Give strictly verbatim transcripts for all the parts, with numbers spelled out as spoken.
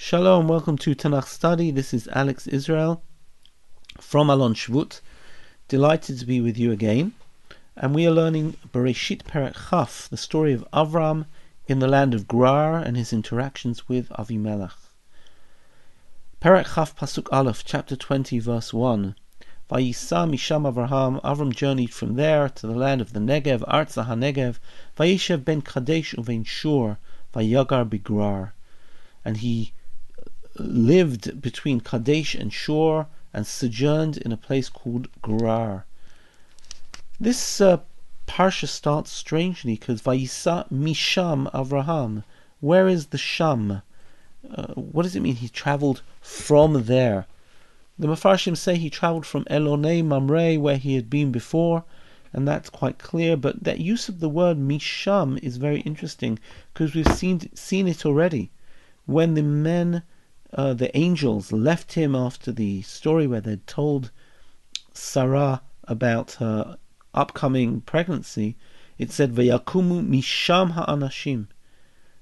Shalom, welcome to Tanakh Study. This is Alex Israel from Alon Shvut. Delighted to be with you again. And we are learning Bereshit Perek Chaf, the story of Avram in the land of Gerar and his interactions with Avimelech. Perek Chaf Pasuk Aleph, chapter twenty, verse one. Vayisa Misham Avraham, Avram journeyed from there to the land of the Negev, Arza HaNegev, Vayeshev ben Kadesh uven Shur, Vayagar Bigrar. And he lived between Kadesh and Shur and sojourned in a place called Gerar. This uh, parsha starts strangely because Vayisa Misham Avraham. Where is the Sham? Uh, what does it mean he travelled from there? The Mefarshim say he travelled from Elonei Mamre, where he had been before, and that's quite clear, but that use of the word Misham is very interesting because we've seen, seen it already. When the men Uh, the angels left him after the story where they'd told Sarah about her upcoming pregnancy, it said Vayakumu Misham Ha'anashim.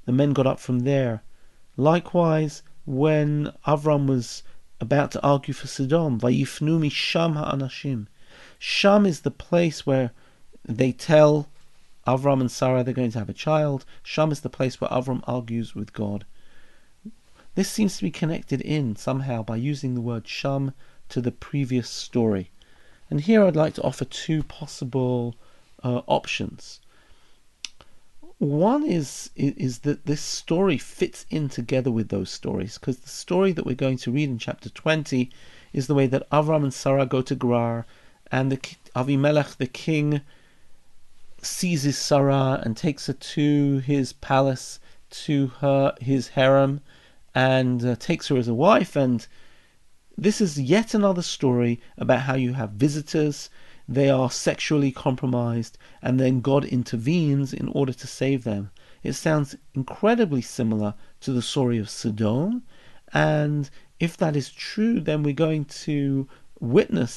The men got up from there. Likewise, when Avram was about to argue for Sodom, Vayifnu Misham Ha'anashim. Sham is the place where they tell Avram and Sarah they're going to have a child. Sham is the place where Avram argues with God. This seems to be connected in somehow by using the word Sham to the previous story. And here I'd like to offer two possible uh, options. One is, is that this story fits in together with those stories, because the story that we're going to read in chapter twenty is the way that Avram and Sarah go to Gerar, and the, Avimelech the king seizes Sarah and takes her to his palace, to her his harem, and uh, takes her as a wife. And this is yet another story about how you have visitors, they are sexually compromised, and then God intervenes in order to save them. It sounds incredibly similar to the story of Sodom, and if that is true, then we're going to witness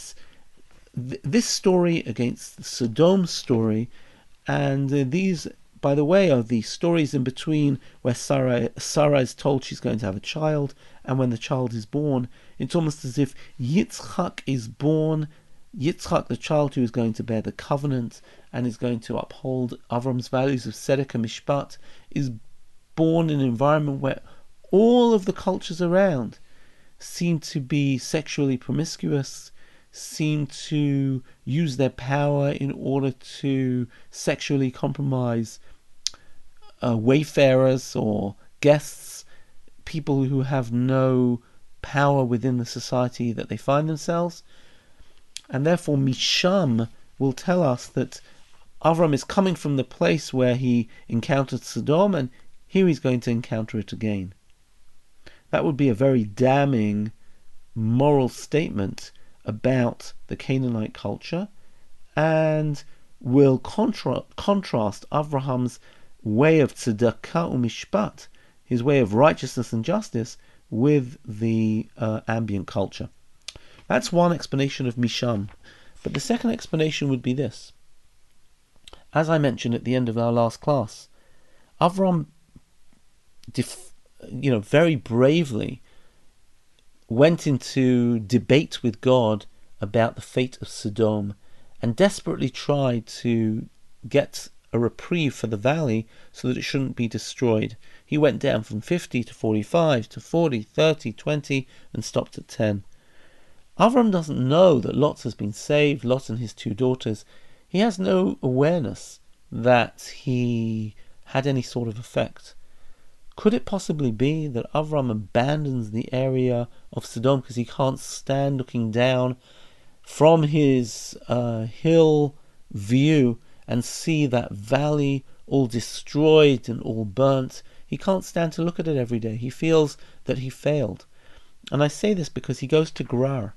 th- this story against the Sodom story. And uh, these, by the way, are the stories in between where Sarah, Sarah is told she's going to have a child, and when the child is born, it's almost as if Yitzchak is born, Yitzchak, the child who is going to bear the covenant and is going to uphold Avram's values of Tzedek and Mishpat, is born in an environment where all of the cultures around seem to be sexually promiscuous, seem to use their power in order to sexually compromise uh, wayfarers or guests, people who have no power within the society that they find themselves. And therefore Misham will tell us that Avram is coming from the place where he encountered Sodom, and here he's going to encounter it again. That would be a very damning moral statement about the Canaanite culture, and will contra- contrast Avraham's way of tzedakah u'mishpat, his way of righteousness and justice, with the uh, ambient culture. That's one explanation of Misham. But the second explanation would be this. As I mentioned at the end of our last class, Avram, def- you know, very bravely went into debate with God about the fate of Sodom, and desperately tried to get a reprieve for the valley so that it shouldn't be destroyed. He went down from fifty to forty-five to forty, thirty, twenty, and stopped at ten. Avram doesn't know that Lot has been saved, Lot and his two daughters. He has no awareness that he had any sort of effect. Could it possibly be that Avram abandons the area of Sodom because he can't stand looking down from his uh, hill view and see that valley all destroyed and all burnt? He can't stand to look at it every day. He feels that he failed. And I say this because he goes to Gerar.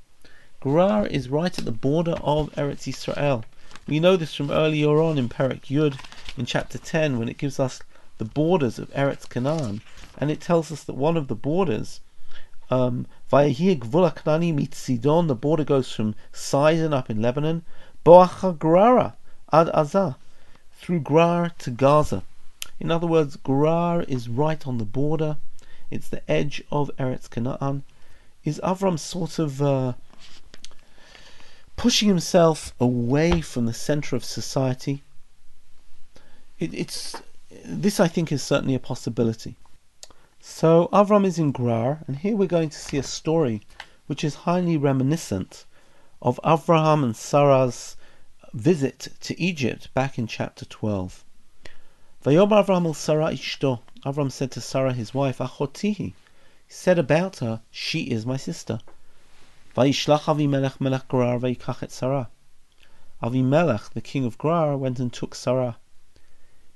Gerar is right at the border of Eretz Yisrael. We know this from earlier on in Perek Yud, in chapter ten, when it gives us the borders of Eretz Canaan, and it tells us that one of the borders, um, the border goes from Sidon up in Lebanon, Boacha Gerara ad Azah, through Gerar to Gaza. In other words, Gerar is right on the border. It's the edge of Eretz Canaan. Is Avram sort of uh, pushing himself away from the centre of society? It, it's this, I think, is certainly a possibility. So Avram is in Gerar, and here we're going to see a story which is highly reminiscent of Avraham and Sarah's visit to Egypt back in chapter twelve. Vayomer Avram el Sarah ishto. Avram said to Sarah his wife, Achotihi. He said about her, she is my sister. Vayishlach Avimelech melech Gerar vayikach et Sarah. Avimelech, the king of Gerar, went and took Sarah.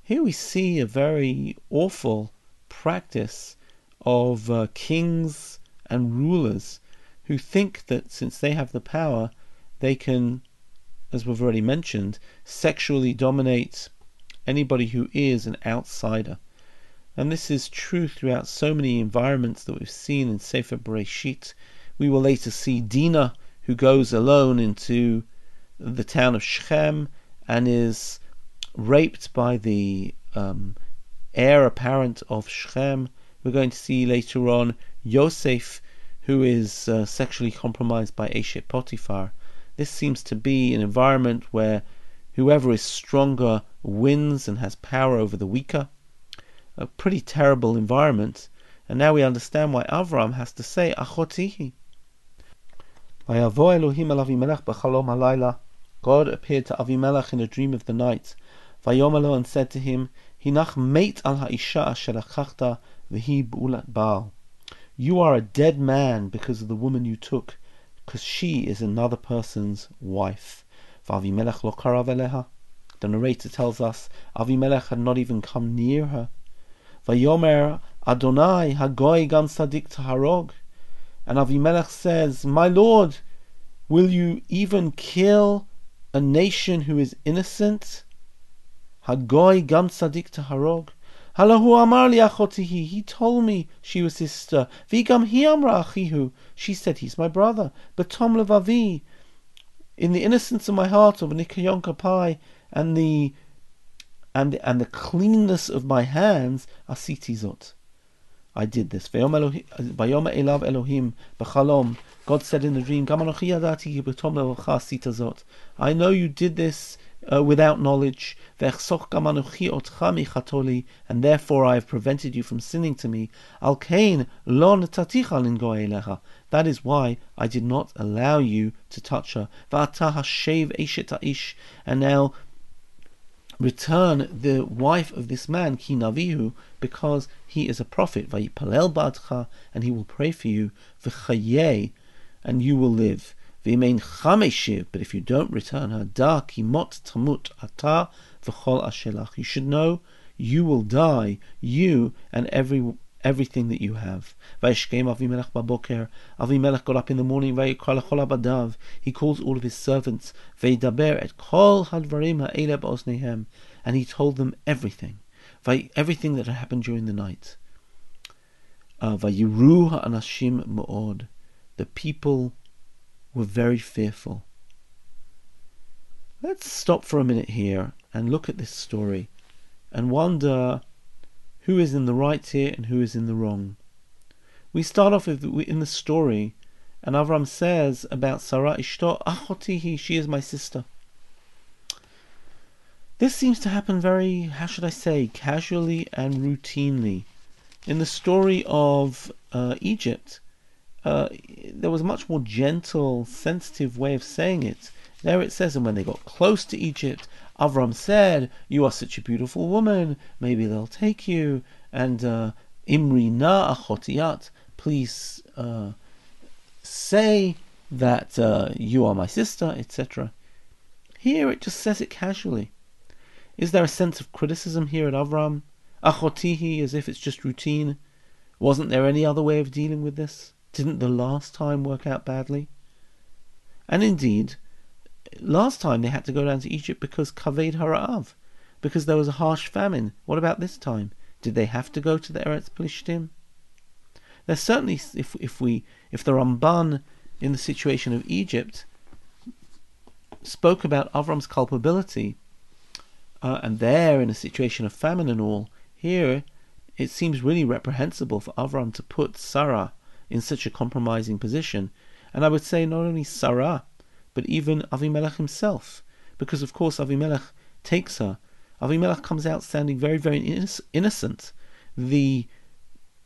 Here we see a very awful practice of uh, kings and rulers who think that since they have the power, they can, as we've already mentioned, sexually dominate anybody who is an outsider. And this is true throughout so many environments that we've seen in Sefer Bereshit. We will later see Dinah, who goes alone into the town of Shechem and is raped by the um, heir apparent of Shechem. We're going to see later on Yosef, who is uh, sexually compromised by Eshet Potiphar. This seems to be an environment where whoever is stronger wins and has power over the weaker. A pretty terrible environment. And now we understand why Avram has to say, Achotihi. Vayavo Elohim al Avimelech b'chalom halayla. God appeared to Avimelech in a dream of the night. Vayomer lo, and said to him, Hinach meit al ha'isha asher achachta v'hi b'ulat baal. You are a dead man because of the woman you took, because she is another person's wife. V'Avimelech lo karav eleha. The narrator tells us Avimelech had not even come near her. Vayomer Adonai hagoi gam sadik taharog. And Avimelech says, My Lord, will you even kill a nation who is innocent? Hagoi gam sadik taharog. Halahu amar li achotihi. He told me she was his sister. Vigam hi amra achihu. She said he's my brother. Betom levavi. In the innocence of my heart, of nikayon kapai, and the and the, and the cleanness of my hands, asiti zot. I did this. Vayom elav Elohim b'chalom. God said in the dream, Gam anochi yadati ki betom levacha asita zot. I know you did this Uh, without knowledge, and therefore I have prevented you from sinning to me. That is why I did not allow you to touch her. And now return the wife of this man, because he is a prophet, and he will pray for you, and you will live. But if you don't return her, da kimot tamut ata v'chol ashelach. You should know you will die, you and every everything that you have. Vayishkem Avimelech baboker. Avimelech got up in the morning. Vayikra lechol abadav. He calls all of his servants. Vaydaber et kol hadvarim ha'ele ba'osnehem. And he told them everything, everything that had happened during the night. Vayiru ha'anashim mo'od. The people were very fearful. Let's stop for a minute here and look at this story and wonder who is in the right here and who is in the wrong. We start off with, in the story, and Avram says about Sarah ishto, Achotihi, she is my sister. This seems to happen very, how should I say, casually and routinely. In the story of uh, Egypt, Uh, there was a much more gentle, sensitive way of saying it. There it says, and when they got close to Egypt, Avram said, you are such a beautiful woman, maybe they'll take you, and uh, Imri na achotiyat, please uh, say that uh, you are my sister, et cetera. Here it just says it casually. Is there a sense of criticism here at Avram? Achotihi, as if it's just routine. Wasn't there any other way of dealing with this? Didn't the last time work out badly? And indeed, last time they had to go down to Egypt because Kaved Harav, because there was a harsh famine. What about this time? Did they have to go to the Eretz Plishtim? There's certainly, if if we if the Ramban in the situation of Egypt spoke about Avram's culpability, uh, and there in a situation of famine and all, here it seems really reprehensible for Avram to put Sarah in such a compromising position, and I would say not only Sarah, but even Avimelech himself, because of course Avimelech takes her. Avimelech comes out sounding very, very innocent. The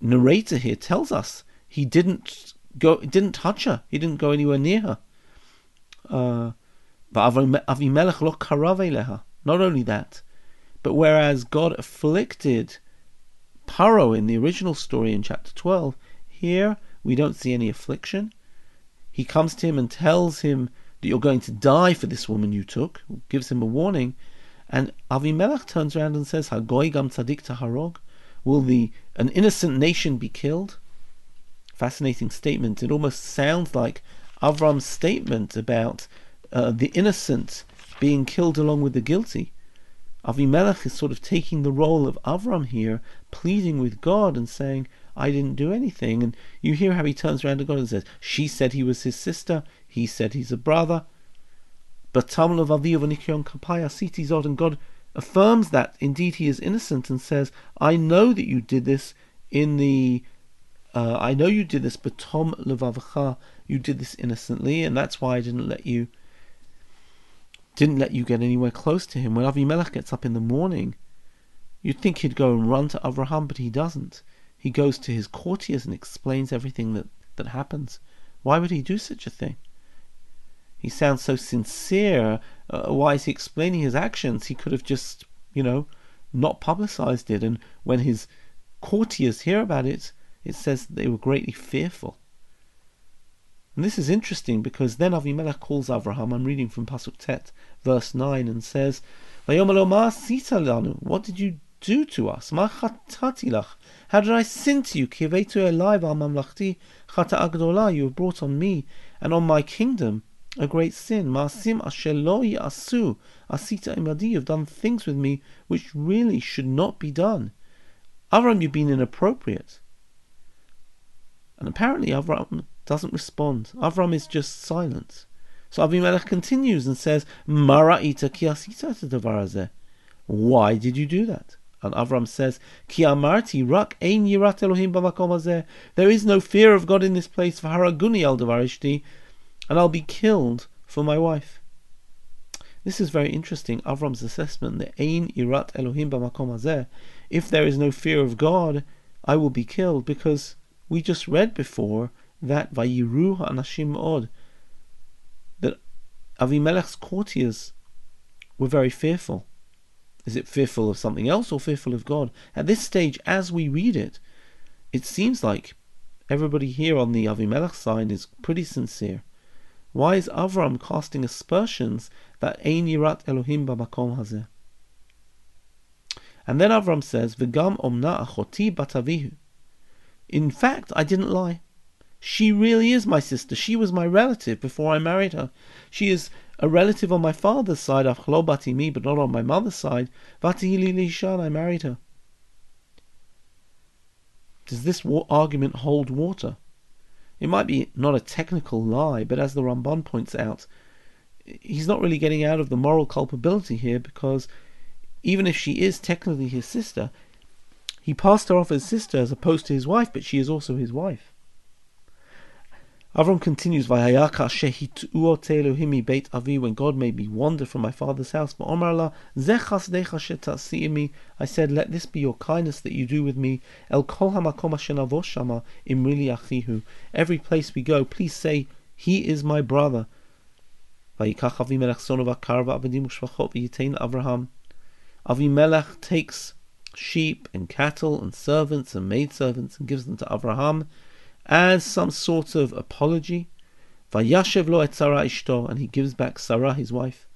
narrator here tells us he didn't go, didn't touch her, he didn't go anywhere near her. Uh, but Avimelech lo karav eleha. Not only that, but whereas God afflicted Paro in the original story in chapter twelve, here we don't see any affliction. He comes to him and tells him that you're going to die for this woman you took, gives him a warning, and Avimelech turns around and says, "Hagoi gam tzadik taharog," will the an innocent nation be killed? Fascinating statement. It almost sounds like Avram's statement about uh, the innocent being killed along with the guilty. Avimelech is sort of taking the role of Avram here, pleading with God and saying, I didn't do anything. And you hear how he turns around to God and says, she said he was his sister, he said he's a brother. But Tamlov Aviv Onikion Kapaya Siti Zod, and God affirms that indeed he is innocent and says, I know that you did this in the uh, I know you did this, but Tom Levavacha, you did this innocently, and that's why I didn't let you didn't let you get anywhere close to him. When Avimelech gets up in the morning, you'd think he'd go and run to Avraham, but he doesn't. He goes to his courtiers and explains everything that, that happens. Why would he do such a thing? He sounds so sincere. Uh, why is he explaining his actions? He could have just, you know, not publicized it. And when his courtiers hear about it, it says they were greatly fearful. And this is interesting because then Avimelech calls Avraham. I'm reading from Pasuk Tet, verse nine, and says, what did you do to us? How did I sin to you? You have brought on me and on my kingdom a great sin. You've done things with me which really should not be done. Avram, you've been inappropriate. And apparently Avram doesn't respond. Avram is just silent. So Avimelech continues and says, why did you do that? And Avram says, Ki amarti rak ein yirat Elohim b'makom hazeh. There is no fear of God in this place. V'haraguni al devar ishti, and I'll be killed for my wife. This is very interesting. Avram's assessment, the ein yirat Elohim b'makom hazeh. If there is no fear of God, I will be killed, because we just read before that Vayiru ha'anashim od, that Avimelech's courtiers were very fearful. Is it fearful of something else or fearful of God? At this stage, as we read it, it seems like everybody here on the Avimelech side is pretty sincere. Why is Avram casting aspersions that Ein Yirat Elohim b'makom hazeh? And then Avram says, V'gam omna achoti batavihu. In fact, I didn't lie. She really is my sister. She was my relative before I married her. She is a relative on my father's side, Achlo Batimi, but not on my mother's side. Vatihili Lishan, I married her. Does this war argument hold water? It might be not a technical lie, but as the Ramban points out, he's not really getting out of the moral culpability here, because even if she is technically his sister, he passed her off as sister as opposed to his wife, but she is also his wife. Avram continues, when God made me wander from my father's house, I said, let this be your kindness that you do with me. Every place we go, please say, he is my brother. Avimelech takes sheep and cattle and servants and maidservants and gives them to Avraham as some sort of apology. Vayashev lo et Sarah ishto, and he gives back Sarah his wife.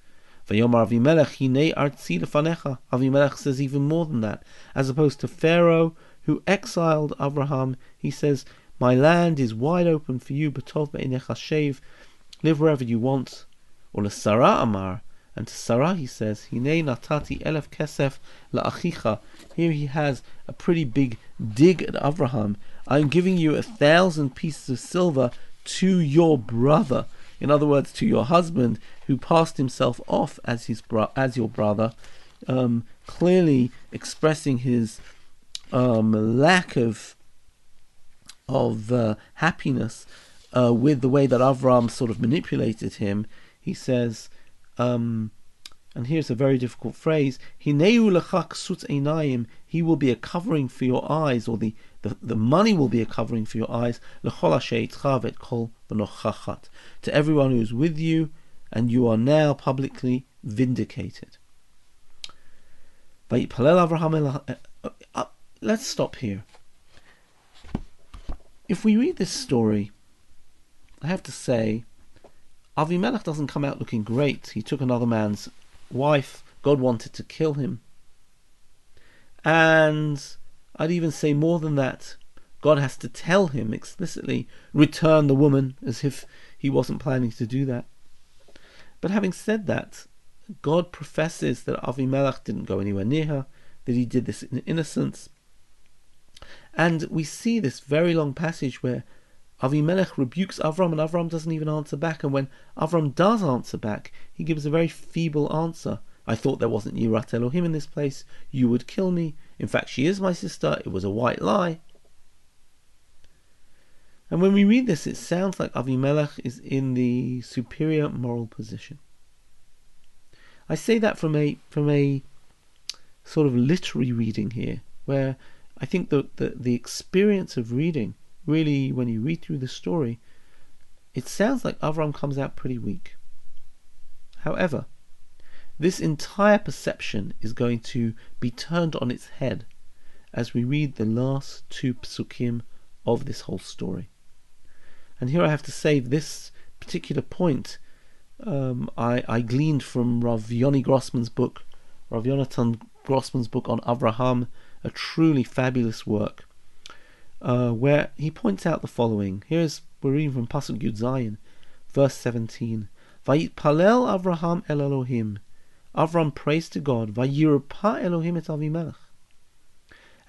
Vayomar Avimelech hinei artzi lefanecha. Avimelech says even more than that. As opposed to Pharaoh, who exiled Avraham, he says, my land is wide open for you, betov be'inecha shev, live wherever you want. Or le Sarah amar, and to Sarah he says, hinei natati elef kesef la'achicha. Here he has a pretty big dig at Avraham. I'm giving you a thousand pieces of silver to your brother. In other words, to your husband, who passed himself off as his bro- as your brother, um, clearly expressing his um, lack of of uh, happiness uh, with the way that Avram sort of manipulated him, he says, um, and here's a very difficult phrase, Hineu lachak sut einayim, he will be a covering for your eyes, or the, the, the money will be a covering for your eyes, lechol asher itcha v'et kol v'nochachat, to everyone who is with you, and you are now publicly vindicated. Let's stop here. If we read this story, I have to say, Avimelech doesn't come out looking great. He took another man's wife. God wanted to kill him. And I'd even say more than that. God has to tell him explicitly, return the woman, as if he wasn't planning to do that. But having said that, God professes that Avimelech didn't go anywhere near her, that he did this in innocence. And we see this very long passage where Avimelech rebukes Avram, and Avram doesn't even answer back. And when Avram does answer back, he gives a very feeble answer. I thought there wasn't Yirat Elohim in this place. You would kill me. In fact, she is my sister. It was a white lie. And when we read this, it sounds like Avimelech is in the superior moral position. I say that from a from a sort of literary reading here, where I think the, the, the experience of reading, really, when you read through the story, it sounds like Avram comes out pretty weak. However, this entire perception is going to be turned on its head as we read the last two psukim of this whole story. And here I have to say, this particular point Um, I, I gleaned from Rav Yoni Grossman's book, Rav Yonatan Grossman's book on Avraham, a truly fabulous work, uh, where he points out the following. Here's, we're reading from Pasuk Yud Zayin, verse seventeen. Vayitpalel Avraham el Elohim. Avram prays to God. Vayirpa Elohim et Avimelech.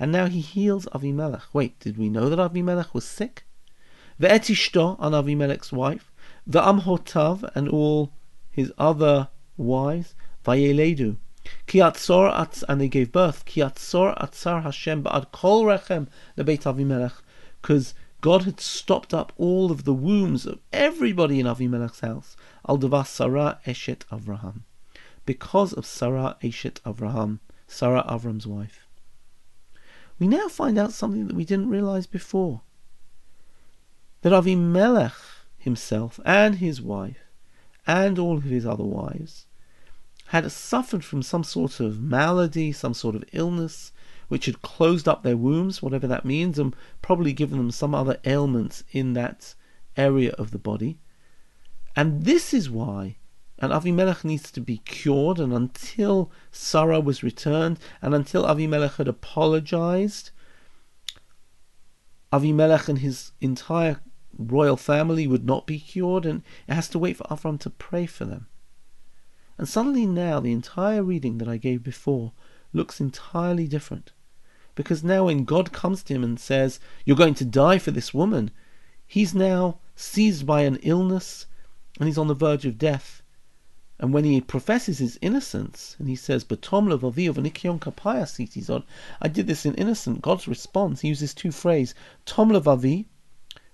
And now he heals Avimelech. Wait, did we know that Avimelech was sick? Ve'et ishto, on Avimelech's wife. The Amhotav and all his other wives, Vayeledu, Kiatzor Atz, and they gave birth, Kiatzor Atzar Hashem Ba'ad Kol Rechem Lebeit Avimelech, because God had stopped up all of the wombs of everybody in Avimelech's house, Al Devas Sarah Eshet Avraham, because of Sarah Eshet Avraham, Sarah Avram's wife. We now find out something that we didn't realize before, that Avimelech himself and his wife and all of his other wives had suffered from some sort of malady, some sort of illness, which had closed up their wombs, whatever that means, and probably given them some other ailments in that area of the body. And this is why, and Avimelech needs to be cured, and until Sarah was returned, and until Avimelech had apologized, Avimelech and his entire royal family would not be cured, and it has to wait for Avram to pray for them. And suddenly now the entire reading that I gave before looks entirely different, because now when God comes to him and says, you're going to die for this woman, he's now seized by an illness and he's on the verge of death. And when he professes his innocence and he says, B'tom levavi v'nikion kapaya siti zod, I did this in innocence, God's response, he uses two phrases, Tom levavi,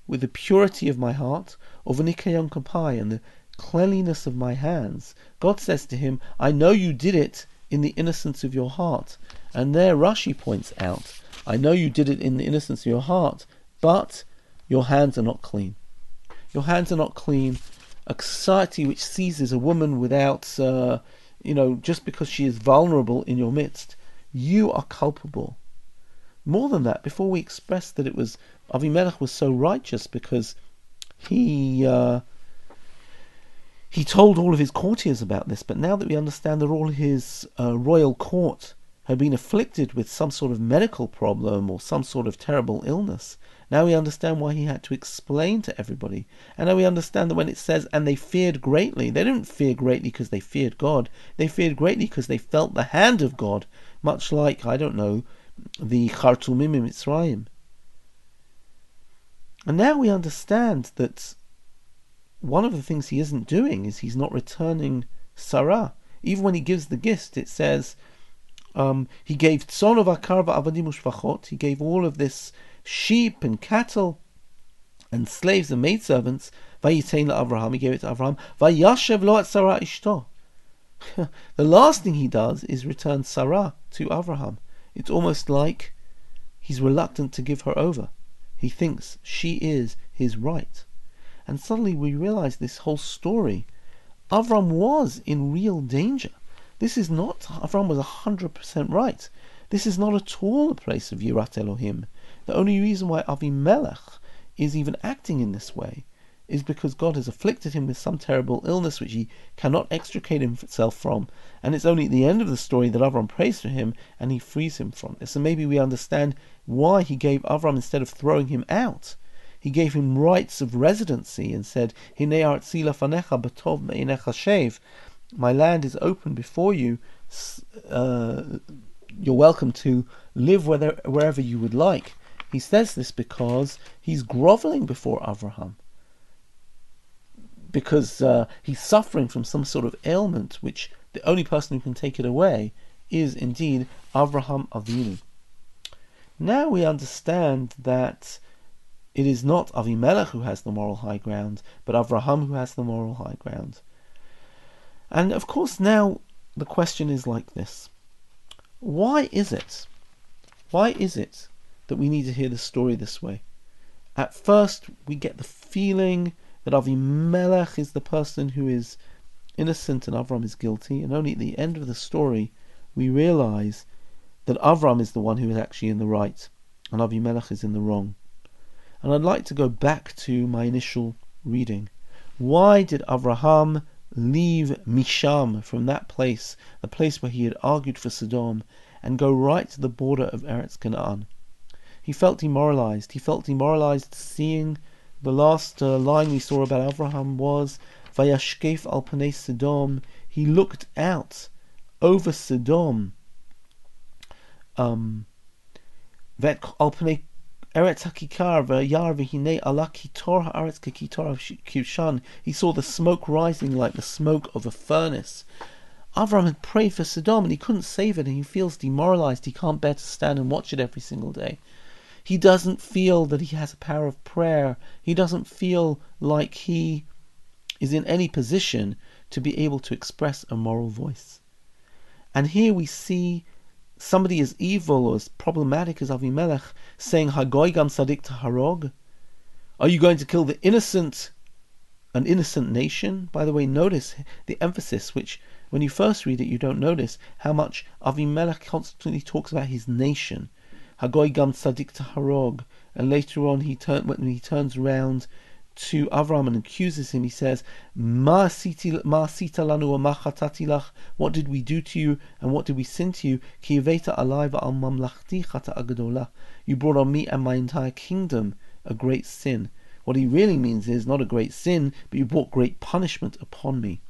with the purity of my heart, or v'nikayon kapai, and the cleanliness of my hands. God says to him, I know you did it in the innocence of your heart. And there Rashi points out, I know you did it in the innocence of your heart, but your hands are not clean. Your hands are not clean. A society which seizes a woman without, uh, you know, just because she is vulnerable in your midst, you are culpable. More than that, before we express that it was Avimelech was so righteous because he uh, he told all of his courtiers about this, but now that we understand that all his uh, royal court had been afflicted with some sort of medical problem or some sort of terrible illness, now we understand why he had to explain to everybody. And now we understand that when it says, and they feared greatly, they didn't fear greatly because they feared God, they feared greatly because they felt the hand of God, much like, I don't know, the Khartoumim in Mitzrayim. And now we understand that one of the things he isn't doing is he's not returning Sarah. Even when he gives the gift, it says, Um, he gave tzon v'karva avadim u'shvachot. He gave all of this sheep and cattle and slaves and maidservants. Vayitain la'Avraham. He gave it to Avraham. Vayashev lo at Sarah ishto. The last thing he does is return Sarah to Avraham. It's almost like he's reluctant to give her over. He thinks she is his right. And suddenly we realize this whole story. Avram was in real danger. This is not, Avram was one hundred percent right. This is not at all a place of Yirat Elohim. The only reason why Avimelech is even acting in this way is because God has afflicted him with some terrible illness which he cannot extricate himself from, and it's only at the end of the story that Avram prays for him and he frees him from this. And maybe we understand why he gave Avram, instead of throwing him out, he gave him rights of residency and said, Hine artzi lafanecha b'tov me'inecha shev, my land is open before you, uh, you're welcome to live whether, wherever you would like. He says this because he's groveling before Avraham, because uh, he's suffering from some sort of ailment which the only person who can take it away is indeed Avraham Avinu. Now we understand that it is not Avimelech who has the moral high ground, but Avraham who has the moral high ground. And of course now the question is like this. Why is it? Why is it that we need to hear the story this way? At first we get the feeling that Avimelech is the person who is innocent and Avram is guilty, and only at the end of the story we realize that Avram is the one who is actually in the right and Avimelech is in the wrong. And I'd like to go back to my initial reading. Why did Avraham leave Misham, from that place, the place where he had argued for Sodom, and go right to the border of Eretz Canaan? He felt demoralized. He felt demoralized seeing the last uh, line we saw about Avraham was Vayashkef al panei Sodom. He looked out over Sodom. Um, Vet al panei Eretz hakikar vayar v'hinei ala kitor haaretz kekitor kivshan. He saw the smoke rising like the smoke of a furnace. Avraham had prayed for Sodom and he couldn't save it, and he feels demoralized. He can't bear to stand and watch it every single day. He doesn't feel that he has a power of prayer. He doesn't feel like he is in any position to be able to express a moral voice. And here we see somebody as evil or as problematic as Avimelech saying, Hagoy gam sadik taharog. Are you going to kill the innocent, an innocent nation? By the way, notice the emphasis, which when you first read it, you don't notice how much Avimelech constantly talks about his nation. Hagoy gam tzadik taharog, and later on he turn, when he turns round to Avraham and accuses him, he says, Ma sita lanu ma chatati lach, what did we do to you and what did we sin to you? Ki yaveta alai va'al mamlachti chata agadola, you brought on me and my entire kingdom a great sin. What he really means is not a great sin, but you brought great punishment upon me.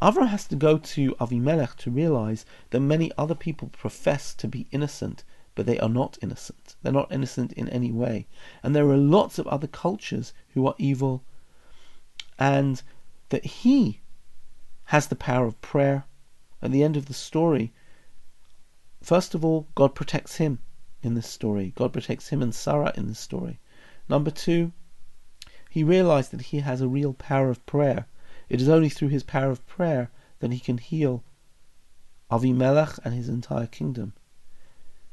Avraham has to go to Avimelech to realize that many other people profess to be innocent, but they are not innocent. They're not innocent in any way. And there are lots of other cultures who are evil. And that he has the power of prayer. At the end of the story, first of all, God protects him in this story. God protects him and Sarah in this story. Number two, he realized that he has a real power of prayer. It is only through his power of prayer that he can heal Avimelech and his entire kingdom.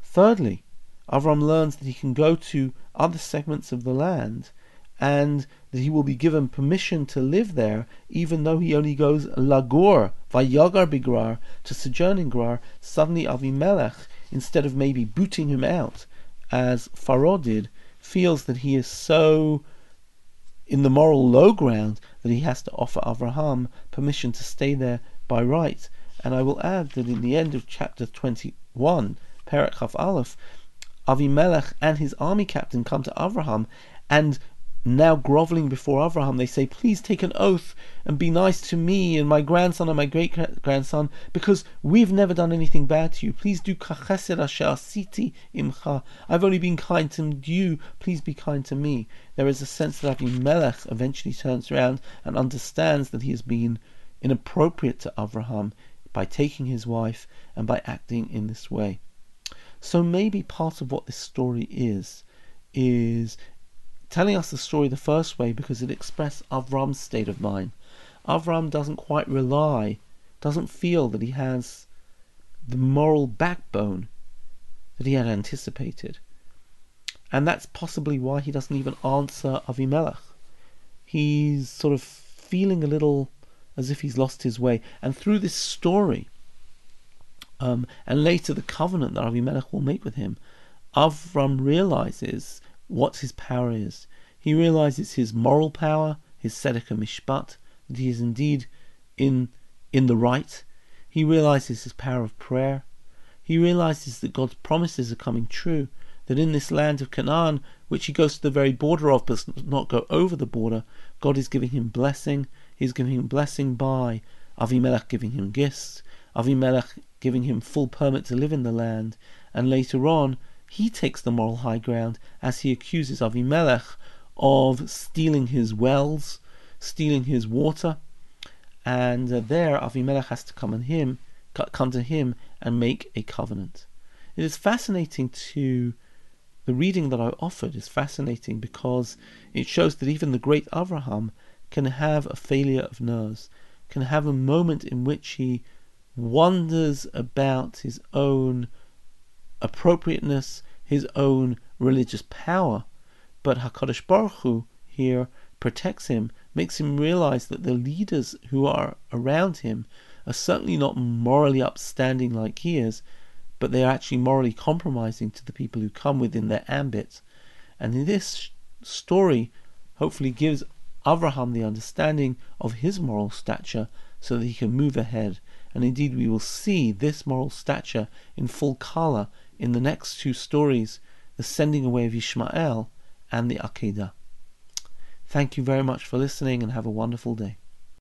Thirdly, Avram learns that he can go to other segments of the land and that he will be given permission to live there, even though he only goes lagor, vayagar bigrar, to sojourn in Gerar. Suddenly Avimelech, instead of maybe booting him out, as Pharaoh did, feels that he is so in the moral low ground that he has to offer Avraham permission to stay there by right. And I will add that in the end of chapter twenty-one, Perek Chaf Aleph, Avimelech and his army captain come to Avraham, and now groveling before Avraham, they say, please take an oath and be nice to me and my grandson and my great-grandson, because we've never done anything bad to you. Please do kachesed asher asiti imcha. I've only been kind to you. Please be kind to me. There is a sense that Avimelech eventually turns around and understands that he has been inappropriate to Avraham, by taking his wife and by acting in this way. So maybe part of what this story is, is telling us the story the first way because it expresses Avram's state of mind. Avram doesn't quite rely, doesn't feel that he has the moral backbone that he had anticipated. And that's possibly why he doesn't even answer Avimelech. He's sort of feeling a little as if he's lost his way. And through this story, um, and later the covenant that Avimelech will make with him, Avram realizes what his power is. He realizes his moral power, his tzedekah mishpat, that he is indeed in, in the right. He realizes his power of prayer. He realizes that God's promises are coming true, that in this land of Canaan, which he goes to the very border of, but does not go over the border, God is giving him blessing. He's giving him blessing by Avimelech giving him gifts, Avimelech giving him full permit to live in the land, and later on, he takes the moral high ground as he accuses Avimelech of stealing his wells, stealing his water, and uh, there Avimelech has to come, and him, come to him and make a covenant. It is fascinating to... The reading that I offered is fascinating because it shows that even the great Avraham can have a failure of nerves, can have a moment in which he wonders about his own appropriateness, his own religious power, but HaKadosh Baruch Hu here protects him, makes him realize that the leaders who are around him are certainly not morally upstanding like he is, but they are actually morally compromising to the people who come within their ambit. And in this story hopefully gives Avraham the understanding of his moral stature so that he can move ahead. And indeed we will see this moral stature in full colour in the next two stories, the sending away of Ishmael and the Akedah. Thank you very much for listening and have a wonderful day.